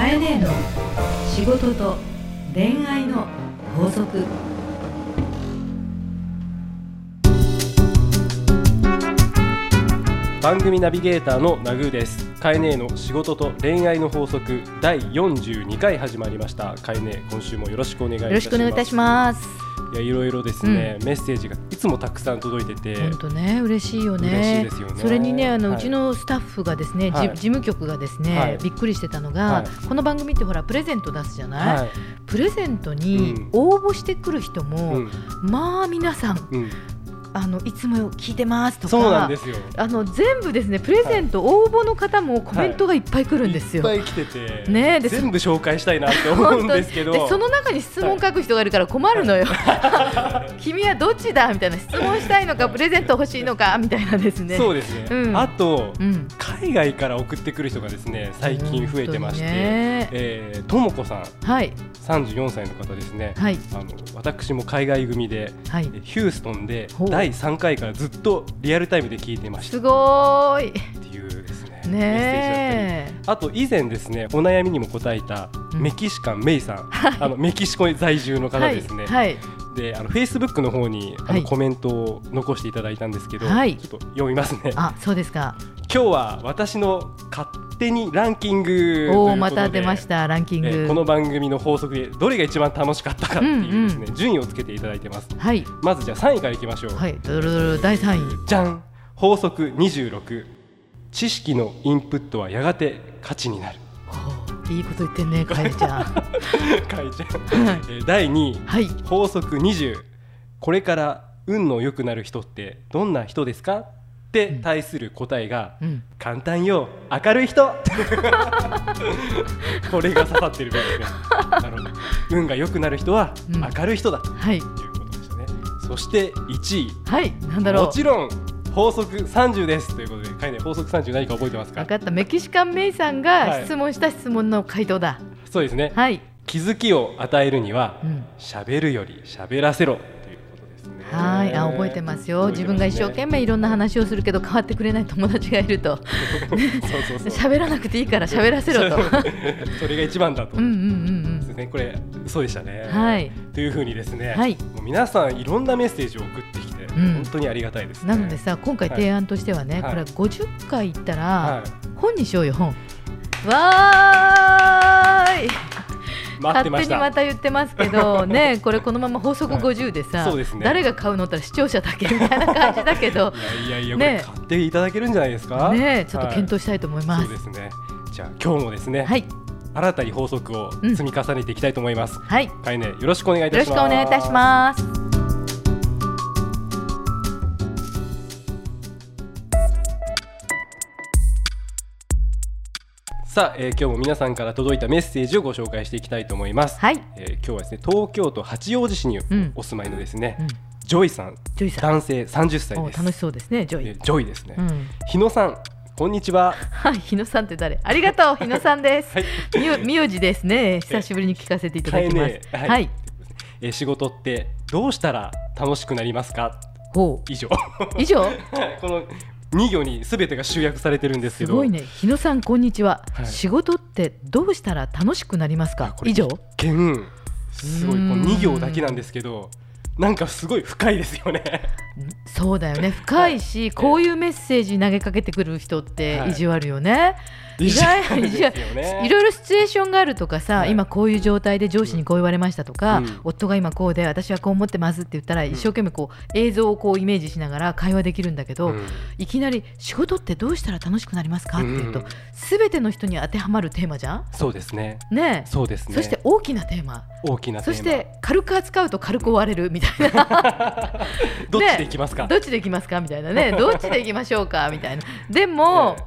かえねえの仕事と恋愛の法則。番組ナビゲーターのナグーです。かえねえの仕事と恋愛の法則第42回始まりました。かえねえ、今週もよろしくお願いいたします。よろしくお願いいたします。いや、いろいろですね、メッセージがいつもたくさん届いてて、本当ね、嬉しいよね。嬉しいですよね。それにね、はい、うちのスタッフがですね、はい、事務局がですね、はい、びっくりしてたのが、はい、この番組ってほらプレゼント出すじゃない、はい、プレゼントに応募してくる人も、まあ皆さん、いつも聞いてますとか、そうなんですよ。全部ですね、プレゼント、応募の方もコメントがいっぱい来るんですよ、いっぱい来てて、ね、全部紹介したいなって思うんですけどでその中に質問書く人がいるから困るのよ、はい、君はどっちだみたいな、質問したいのかプレゼント欲しいのかみたいなですね。そうですね、あと、海外から送ってくる人がですね、最近増えてまして、ともこさん、はい、34歳の方ですね、はい、私も海外組で、はい、ヒューストンで第3回からずっとリアルタイムで聞いてました。すごーいっていうですね、メッセージだったり、あと以前ですね、お悩みにも答えたメキシカンメイさん、はい、メキシコ在住の方ですね、はいはい、でFacebook の方にコメントを残していただいたんですけど、はい、ちょっと読みますね。あ、そうですか。今日は私の勝手にランキングということで、また出ましたランキング、この番組の法則でどれが一番楽しかったかっていうですね、順位をつけていただいてます、はい、まずじゃあ3位からいきましょう、はい、第3位、じゃん、法則26、知識のインプットはやがて価値になる。いいこと言ってんね、かえちゃんかえちゃん第2位、はい、法則20、これから運の良くなる人ってどんな人ですかって対する答えが、簡単よ、明るい人これが刺さってるからですね。なるほど、運が良くなる人は明るい人だ、ということでしたね。そして1位、はい、なんだろう、もちろん法則30ですということで、かえねえ、法則30何か覚えてますか？分かった、メキシカンメイさんが質問した質問の回答だ、はい、そうですね、はい、気づきを与えるには喋るより喋らせろということですね。はい、あ、覚えてますよ。自分が一生懸命いろんな話をするけど変わってくれない友達がいると喋らなくていいから喋らせろとそれが一番だと、これそうでしたね、はい、というふうにですね、はい、もう皆さんいろんなメッセージを送ってきて、本当にありがたいですね。なのでさ、今回提案としてはね、はい、これ50回いったら本にしようよ、本、はい、わーい、待ってました。勝手にまた言ってますけどね、これこのまま法則50でさ、はい、そうですね、誰が買うのったら視聴者だけみたいな感じだけどいやいやいや、ね、これ買っていただけるんじゃないですかね。ちょっと検討したいと思います、はい、そうですね。じゃあ今日もですね、はい、新たに法則を積み重ねていきたいと思います、はい、かえねえ、よろしくお願いいたします。よろしくお願いいたします。さあ、今日も皆さんから届いたメッセージをご紹介していきたいと思います、はい、今日はですね、東京都八王子市にお住まいのですね、ジョイさん、男性30歳です。楽しそうですね、ジョイ、ジョイですね、日野さん、こんにちは。はい、日野さんって誰？ありがとう、日野さんです、はい、名字ですね。久しぶりに聞かせていただきます。はい、はい、仕事ってどうしたら楽しくなりますか？ほう、以上以上この2行にすべてが集約されてるんですけど、すごいね。日野さん、こんにちは、はい、仕事ってどうしたら楽しくなりますか？以上。すごい、この2行だけなんですけど、なんかすごい深いですよねそうだよね、深いし、はい、こういうメッセージ投げかけてくる人って意地悪よね、はい意外いろいろシチュエーションがあるとかさ、今こういう状態で上司にこう言われましたとか、夫が今こうで私はこう思ってますって言ったら、一生懸命こう映像をこうイメージしながら会話できるんだけど、いきなり仕事ってどうしたら楽しくなりますかっていうと、すべての人に当てはまるテーマじゃん。そうですね、ね、そうですね。そして大きなテーマ、大きなテーマ、そして軽く扱うと軽く終われるみたいなどっちでいきますか、どっちでいきますかみたいなね、どっちでいきましょうかみたいな。でも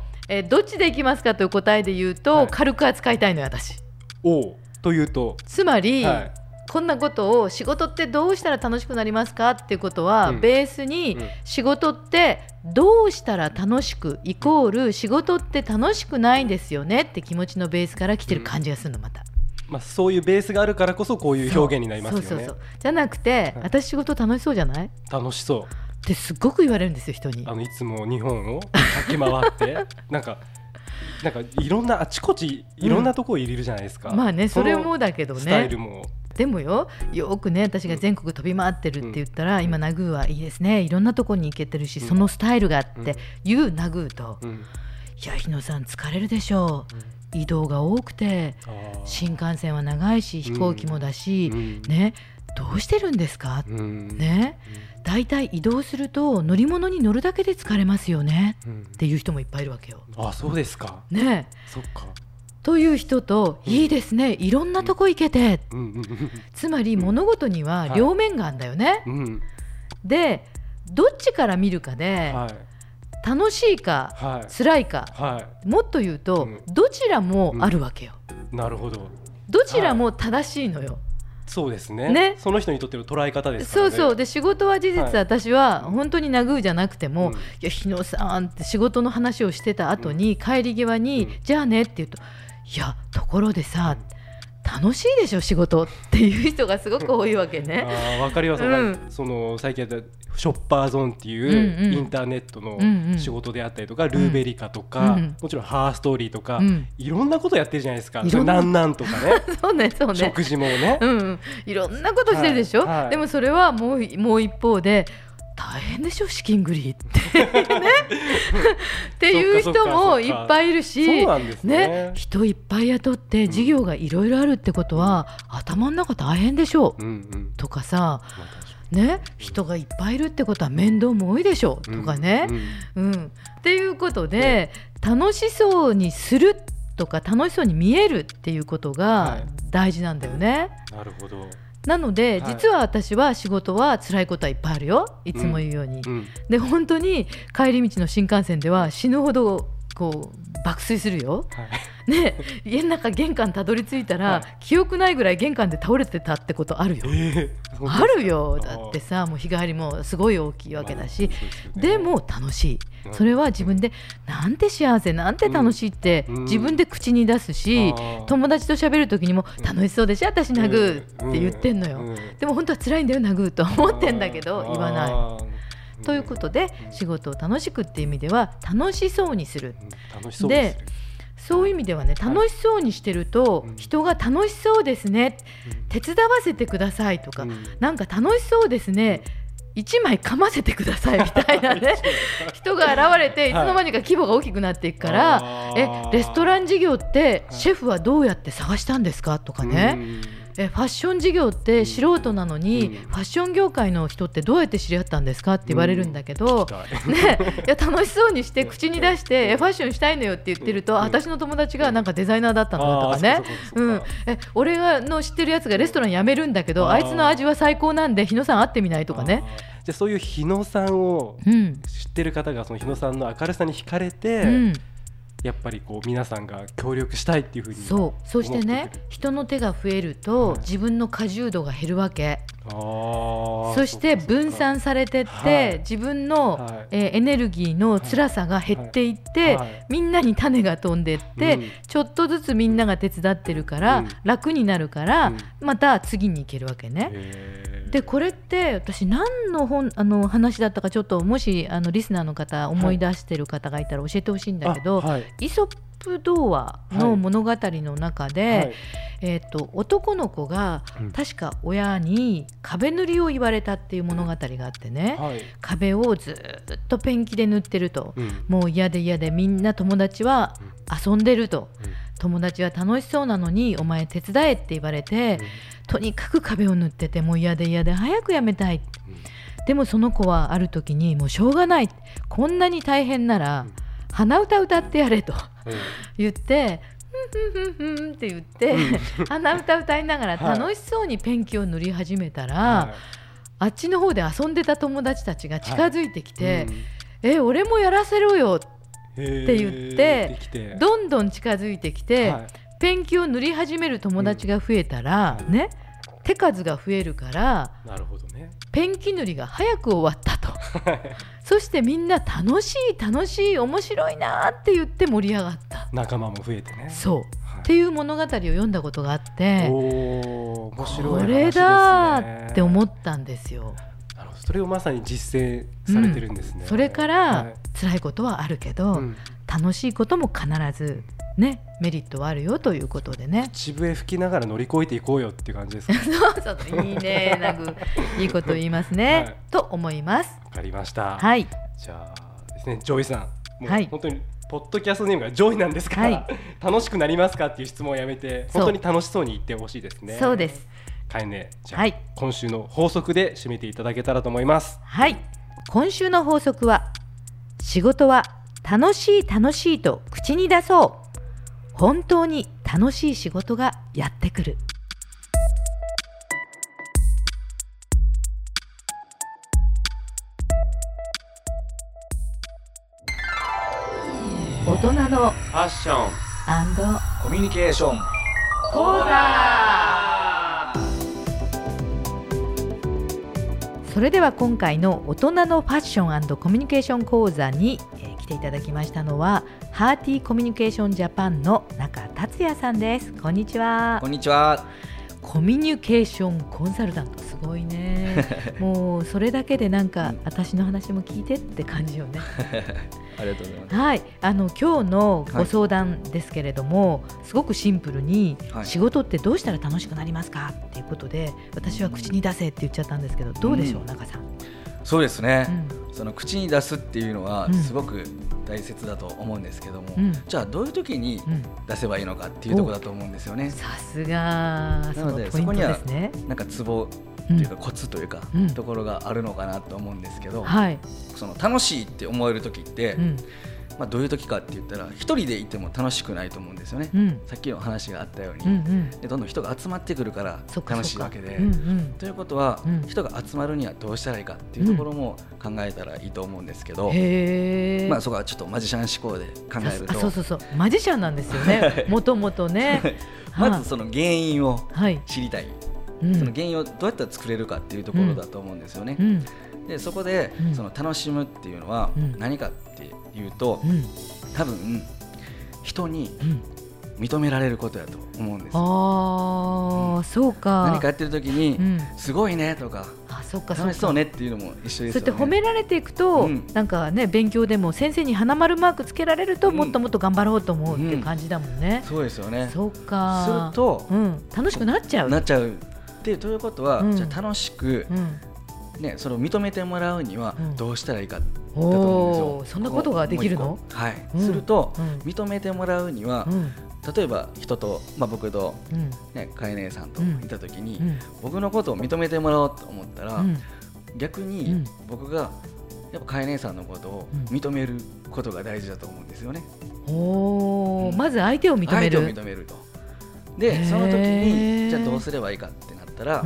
どっちでいきますかという答えで言うと、はい、軽く扱いたいのよ私。おというとつまり、はい、こんなことを仕事ってどうしたら楽しくなりますかっていうことは、ベースに仕事ってどうしたら楽しくイコール仕事って楽しくないんですよねって気持ちのベースから来てる感じがするのまた、まあ、そういうベースがあるからこそこういう表現になりますよね。そうそうそう、じゃなくて、はい、私仕事楽しそうじゃない？楽しそうってすごく言われるんですよ人に。いつも日本を駆け回ってなんかなんかいろんなあちこちいろんなところ入れるじゃないですか、うん、まあねそれもだけどねスタイルもでもよくね私が全国飛び回ってるって言ったら、うん、今ナグーはいいですねいろんなとこに行けてるし、うん、そのスタイルがあっていうナグーと、うん、いや日野さん疲れるでしょう、うん移動が多くて新幹線は長いし飛行機もだし、うんね、どうしてるんですか、うんね、だいたい移動すると乗り物に乗るだけで疲れますよね、うん、っていう人もいっぱいいるわけよ。あ、そうですか、ね、そっかという人と、うん、いいですねいろんなとこ行けて、うん、つまり物事には両面があるんだよね、はいうん、でどっちから見るかで、はい楽しいか、はい、辛いか、はい、もっと言うと、うん、どちらもあるわけよ、うん、なるほどどちらも正しいのよ、はい、そうですね、ねその人にとっての捉え方ですからねそうそうで仕事は事実、はい、私は本当にナグーじゃなくても、うん、いや日野さんって仕事の話をしてた後に、うん、帰り際に、うん、じゃあねって言うといやところでさ、うん楽しいでしょ仕事っていう人がすごく多いわけねわかります、うん、その最近やったショッパーゾーンっていうインターネットの仕事であったりとか、うんうん、ルーベリカとか、うんうん、もちろんハーストーリーとか、うん、いろんなことやってるじゃないですかなんなんとか ね, そうねそうね食事もね、うんうん、いろんなことしてるでしょ、はいはい、でもそれはもう一方で大変でしょ資金繰りってねっていう人もいっぱいいるしそうなんですね。ね、人いっぱい雇って事業がいろいろあるってことは、うん、頭の中大変でしょう、うんうん、とかさ、ね、人がいっぱいいるってことは面倒も多いでしょう、うん、とかね、うんうん、っていうことで、うん、楽しそうにするとか楽しそうに見えるっていうことが大事なんだよね、はい、なるほどなので、はい、実は私は仕事は辛いことはいっぱいあるよいつも言うように、うん、で本当に帰り道の新幹線では死ぬほどこう爆睡するよ、はいね、家の中玄関たどり着いたら、はい、記憶ないぐらい玄関で倒れてたってことあるよ、あるよだってさもう日帰りもすごい大きいわけだし、まあ でも楽しいそれは自分でなんて幸せなんて楽しいって自分で口に出すし、うん、友達と喋る時にも楽しそうでしょ私ナグーって言ってんのよ、うんうん、でも本当は辛いんだよナグーと思ってんだけど言わないということで仕事を楽しくっていう意味では楽しそうにする、うん、楽しそうですね。でそういう意味ではね楽しそうにしてると人が楽しそうですね、うん、手伝わせてくださいとか、うん、なんか楽しそうですね一枚噛ませてくださいみたいなね人が現れていつの間にか規模が大きくなっていくから、はい、レストラン事業ってシェフはどうやって探したんですかとかね、ファッション事業って素人なのに、うん、ファッション業界の人ってどうやって知り合ったんですかって言われるんだけど、うんね、いや楽しそうにして口に出してファッションしたいのよって言ってると、うん、私の友達がなんかデザイナーだったのとかね、うん、俺の知ってるやつがレストラン辞めるんだけど あいつの味は最高なんで日野さん会ってみないとかねじゃそういう日野さんを知ってる方がその日野さんの明るさに惹かれて、うんやっぱりこう皆さんが協力したいっていうふうにそうしてね人の手が増えると、はい、自分の過重度が減るわけそして分散されてって、はい、自分の、はいエネルギーの辛さが減っていって、はいはい、みんなに種が飛んでって、はい、ちょっとずつみんなが手伝ってるから、うん、楽になるから、うん、また次に行けるわけねでこれって私何の話だったかちょっともしリスナーの方思い出してる方がいたら教えてほしいんだけど、はい、イソップ童話の物語の中で、はいはい男の子が確か親に壁塗りを言われたっていう物語があってね、うんはい、壁をずっとペンキで塗ってると、うん、もう嫌でみんな友達は遊んでると、うん、友達は楽しそうなのにお前手伝えって言われて、うん、とにかく壁を塗っててもう嫌で早くやめたい、うん、でもその子はある時にもうしょうがないこんなに大変なら、うん、鼻歌歌ってやれと、うん、言ってふんふんふんって言って鼻歌歌いながら楽しそうにペンキを塗り始めたら、はい、あっちの方で遊んでた友達たちが近づいてきて、はいうん、俺もやらせろよって言ってどんどん近づいてきて、はい、ペンキを塗り始める友達が増えたら、うんね、手数が増えるからなるほど、ね、ペンキ塗りが早く終わったとそしてみんな楽しい面白いなって言って盛り上がった仲間も増えてねそう、はい、っていう物語を読んだことがあってお面白い話ですねこれだって思ったんですよそれをまさに実践されてるんですね、うん、それから、はい、辛いことはあるけど、うん楽しいことも必ずね、メリットはあるよということでね、口笛吹きながら乗り越えていこうよっていう感じですか。そうそう、いいね、いいこと言いますね、はい、と思います。わかりました、はい、じゃあですね、ジョイさん、もう本当にポッドキャストネームがジョイなんですから、はい、楽しくなりますかっていう質問をやめて、本当に楽しそうに言ってほしいですね。そうです。かえね、じゃあ、はい、今週の法則で締めていただけたらと思います。はい、今週の法則は、仕事は楽しい楽しいと口に出そう。本当に楽しい仕事がやってくる。大人のファッション&コミュニケーション講座。それでは今回の大人のファッション&コミュニケーション講座に来ていただきましたのは、ハーティーコミュニケーションジャパンの中達也さんです。こんにちは。こんにちは。コミュニケーションコンサルタント、すごいねもうそれだけでなんか私の話も聞いてって感じよねありがとうございます、はい、今日のご相談ですけれども、はい、すごくシンプルに、はい、仕事ってどうしたら楽しくなりますかっていうことで、私は口に出せって言っちゃったんですけど、どうでしょう、中さん。そうですね、その口に出すっていうのはすごく大切だと思うんですけども、じゃあどういう時に出せばいいのかっていうところだと思うんですよね。さすが。なのでそこにはなんかツボというかコツというかところがあるのかなと思うんですけど、その楽しいって思える時って、まあ、どういう時かって言ったら、一人でいても楽しくないと思うんですよね、さっきの話があったように、でどんどん人が集まってくるから楽しいわけで、ということは、人が集まるにはどうしたらいいかっていうところも考えたらいいと思うんですけど、まあ、そこはちょっとマジシャン思考で考えると、そうマジシャンなんですよねもともとねまずその原因を知りたい、その原因をどうやったら作れるかっていうところだと思うんですよね、でそこでその楽しむっていうのは何かって言うと、多分人に認められることだと思うんですよ。あ、そうか。何かやってる時に、すごいねとか、楽しそうねっていうのも一緒ですよね。そうやって褒められていくと、なんかね、勉強でも先生に花丸マークつけられると、もっともっと頑張ろうと思うっていう感じだもんね、そうですよね。そうか。すると、楽しくなっちゃう。でということは、じゃあ楽しく、ね、それを認めてもらうにはどうしたらいいかだと思うんですよ。そんなことができるの？はい、すると、認めてもらうには、例えば人と、まあ、僕と、ね、かえねえさんといたときに、僕のことを認めてもらおうと思ったら、逆に僕がやっぱかえねえさんのことを認めることが大事だと思うんですよね。まず相手を認める。相手を認めると。でその時にじゃあどうすればいいかってなったら、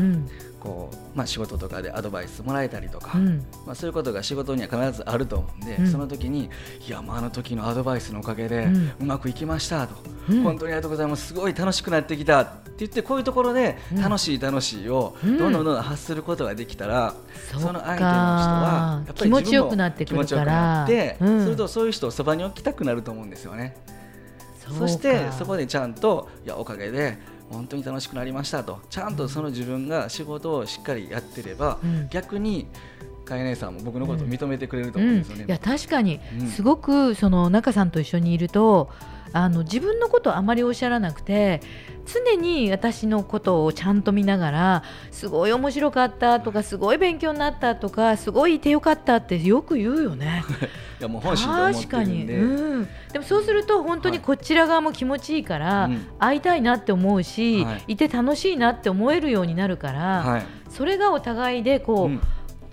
まあ、仕事とかでアドバイスもらえたりとか、まあ、そういうことが仕事には必ずあると思うんで、その時にいや、まあ、あの時のアドバイスのおかげでうまくいきましたと、本当にありがとうございます、すごい楽しくなってきたって言って、こういうところで楽しい楽しいをどんどん発することができたら、その相手の人はやっぱり自分も気持ちよくなってくるから、それとそういう人をそばに置きたくなると思うんですよね。そしてそこでちゃんと、いや、おかげで本当に楽しくなりましたと、ちゃんとその自分が仕事をしっかりやってれば、逆にかえねえさんも僕のことを認めてくれると思うんですよね。いや、確かにすごくその中さんと一緒にいると、自分のことをあまりおっしゃらなくて、常に私のことをちゃんと見ながら、すごい面白かったとか、すごい勉強になったとか、すごいいてよかったってよく言うよねいや、もう本心で思ってるんで、でもそうすると本当にこちら側も気持ちいいから、会いたいなって思うし、いて楽しいなって思えるようになるから、それがお互いでこう、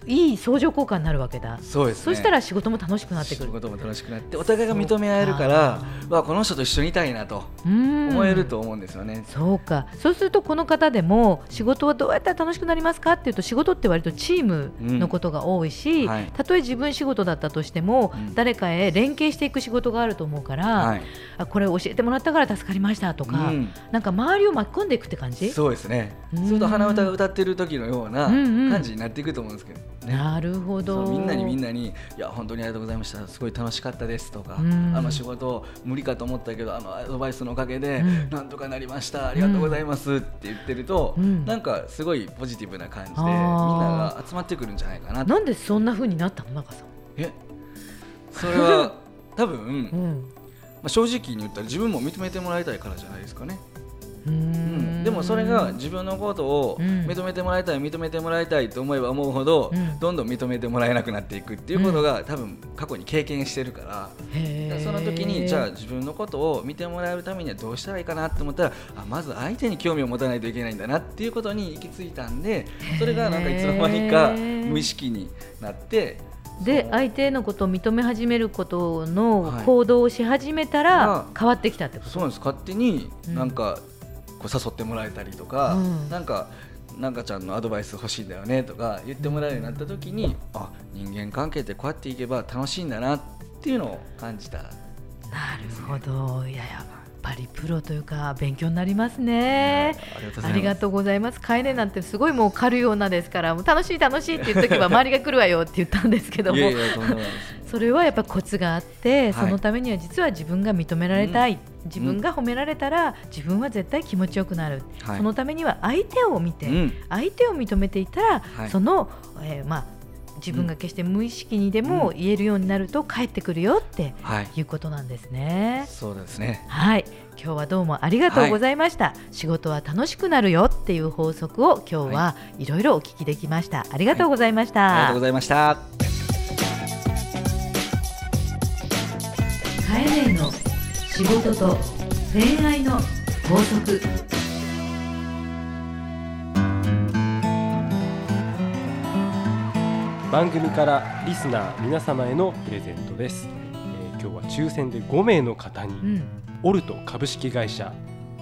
いい相乗効果になるわけだ。 そうしたら仕事も楽しくなってくる。仕事も楽しくなって、お互いが認め合えるから、わ、この人と一緒にいたいなと思えると思うんですよね。そうか。そうするとこの方でも、仕事はどうやったら楽しくなりますかっていうと、仕事って割とチームのことが多いし、たとえ自分仕事だったとしても、誰かへ連携していく仕事があると思うから、これ教えてもらったから助かりましたとか、なんか周りを巻き込んでいくって感じ。そうですね。すると鼻歌が歌ってる時のような感じになっていくと思うんですけどね、なるほど。みんなにいや、本当にありがとうございました、すごい楽しかったですとか、仕事無理かと思ったけど、アドバイスのおかげでなんとかなりました、ありがとうございますって言ってると、なんかすごいポジティブな感じでみんなが集まってくるんじゃないかな。なんでそんな風になったの、中さん。それは多分正直に言ったら自分も認めてもらいたいからじゃないですかね。でもそれが自分のことを認めてもらいたいと思えば思うほど、どんどん認めてもらえなくなっていくっていうことが多分過去に経験してるからその時にじゃあ自分のことを見てもらえるためにはどうしたらいいかなって思ったら、あ、まず相手に興味を持たないといけないんだなっていうことに行き着いたんで、それがなんかいつの間にか無意識になってで相手のことを認め始めることの行動をし始めたら変わってきたってこと、そうなんです。勝手になんか誘ってもらえたりとか、なんかちゃんのアドバイス欲しいんだよねとか言ってもらえるようになった時に、あ、人間関係ってこうやっていけば楽しいんだなっていうのを感じた、ね、なるほど。いや、やっぱりプロというか勉強になりますね。ありがとうございます。カエネなんてすごいもう軽いようなですから、もう楽しいって言っとけば周りが来るわよって言ったんですけどもそれはやっぱコツがあって、そのためには実は自分が認められたい、自分が褒められたら自分は絶対気持ちよくなる、そのためには相手を見て、相手を認めていたら、その、自分が決して無意識にでも言えるようになると返ってくるよっていうことなんですね、そうですね。はい、今日はどうもありがとうございました、仕事は楽しくなるよっていう法則を今日はいろいろお聞きできました、ありがとうございました、ありがとうございました。カエネの仕事と恋愛の法則。番組からリスナー皆様へのプレゼントです、今日は抽選で5名の方に、オルト株式会社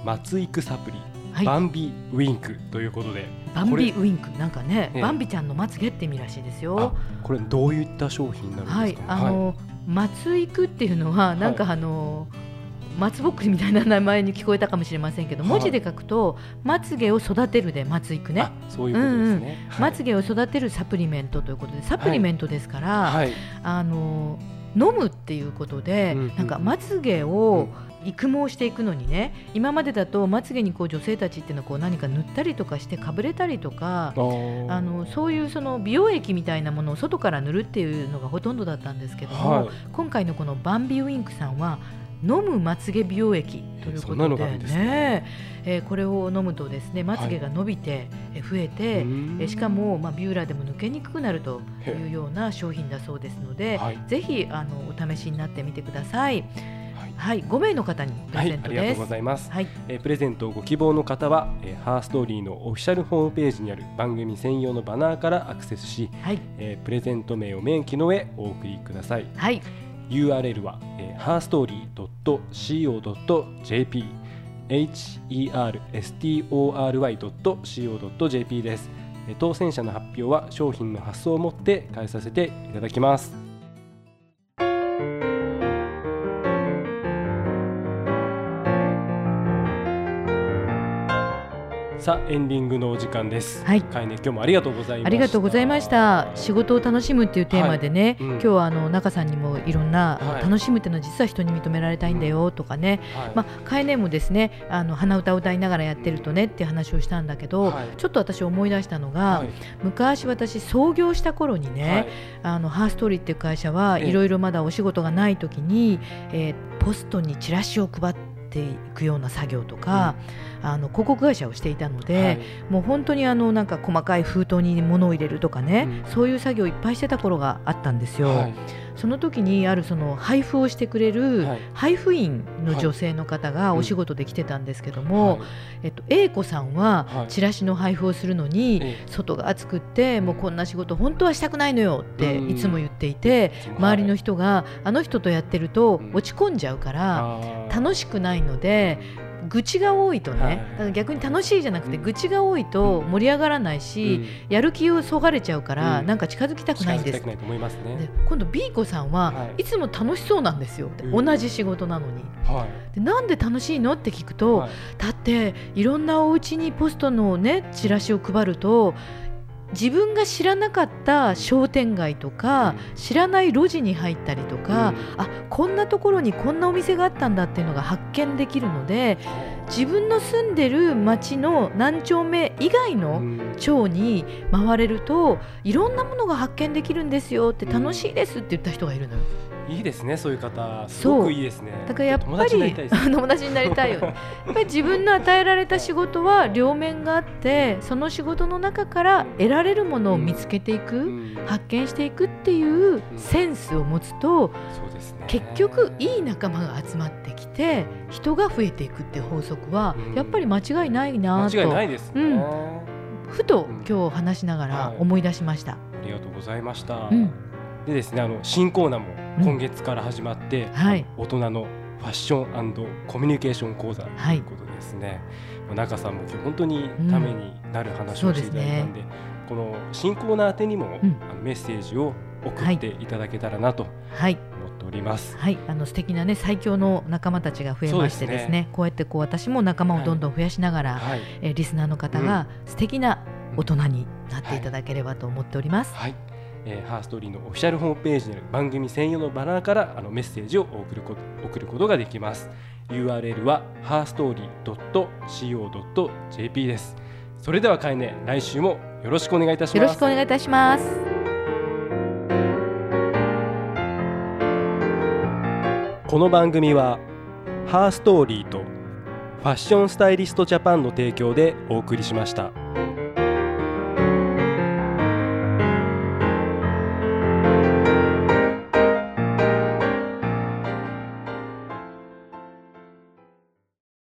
松育サプリ、バンビウィンクということで、バンビウィンクなんかね、バンビちゃんのまつげって意味らしいですよ。これどういった商品になるんですかね。松育っていうのはなんか松ぼっくりみたいな名前に聞こえたかもしれませんけど、文字で書くとまつげを育てるで松育ね、そういうことですね。まつげを育てるサプリメントということで、サプリメントですから、飲むっていうことでなんかまつげを育毛していくのにね、今までだとまつげにこう女性たちっていうのはこう何か塗ったりとかしてかぶれたりとか、そういうその美容液みたいなものを外から塗るっていうのがほとんどだったんですけども、今回のこのバンビウィンクさんは飲むまつげ美容液ということでね、これを飲むとですね、まつげが伸びて増えて、しかもビューラーでも抜けにくくなるというような商品だそうですので、ぜひお試しになってみてください。はい、5名の方にプレゼントです。ありがとうございます。プレゼントをご希望の方は、ハーストーリーのオフィシャルホームページにある番組専用のバナーからアクセスし、プレゼント名を明記の上お送りください。URL は、herstory.co.jp herstory.co.jp です。当選者の発表は商品の発送をもって返させていただきます。さあ、エンディングのお時間です。カエネ、今日もありがとうございました。ありがとうございました。仕事を楽しむっていうテーマでね、今日は中さんにもいろんな、楽しむっていうのは実は人に認められたいんだよとかね、カエネもですね、鼻歌を歌いながらやってるとねっていう話をしたんだけど、ちょっと私思い出したのが、昔私創業した頃にね、ハーストーリーっていう会社はいろいろまだお仕事がない時に、ポストにチラシを配っていくような作業とか、広告会社をしていたので、もう本当になんか細かい封筒に物を入れるとかね、そういう作業いっぱいしてた頃があったんですよ、その時にあるその配布をしてくれる配布員の女性の方がお仕事で来てたんですけども、A子さんはチラシの配布をするのに、外が暑くってもうこんな仕事本当はしたくないのよっていつも言っていて、周りの人があの人とやってると落ち込んじゃうから楽しくないので愚痴が多いとね、逆に楽しいじゃなくて愚痴が多いと盛り上がらないし、やる気をそがれちゃうから、なんか近づきたくないんです。今度 B 子さんはいつも楽しそうなんですよ、同じ仕事なのに、でなんで楽しいのって聞くと、だっていろんなお家にポストのねチラシを配ると自分が知らなかった商店街とか、知らない路地に入ったりとか、あ、こんなところにこんなお店があったんだっていうのが発見できるので、自分の住んでる町の何丁目以外の町に回れるといろんなものが発見できるんですよって、楽しいですって言った人がいるのよ。いいですね、そういう方すごくいいですね。だからやっぱり友達になりたいよね。やっぱり自分の与えられた仕事は両面があって、その仕事の中から得られるものを見つけていく、発見していくっていうセンスを持つと、そうですね、結局いい仲間が集まってきて人が増えていくっていう法則はやっぱり間違いないなと、間違いないですね、ふと今日話しながら思い出しました。ありがとうございました、でですね、新コーナーも今月から始まって、大人のファッション&コミュニケーション講座ということでですね、中さんも今日本当にためになる話をしていただいたので、この新コーナー宛てにも、メッセージを送っていただけたらなと思っております。素敵なね、最強の仲間たちが増えましてですね、こうやってこう私も仲間をどんどん増やしながら、リスナーの方が素敵な大人になっていただければと思っております。ハーストーリーのオフィシャルホームページにある番組専用のバナーからメッセージを送ることができます。 URL は herstory.co.jp です。それではかえね、来週もよろしくお願いいたします。よろしくお願いいたします。この番組はハーストーリーとファッションスタイリストジャパンの提供でお送りしました。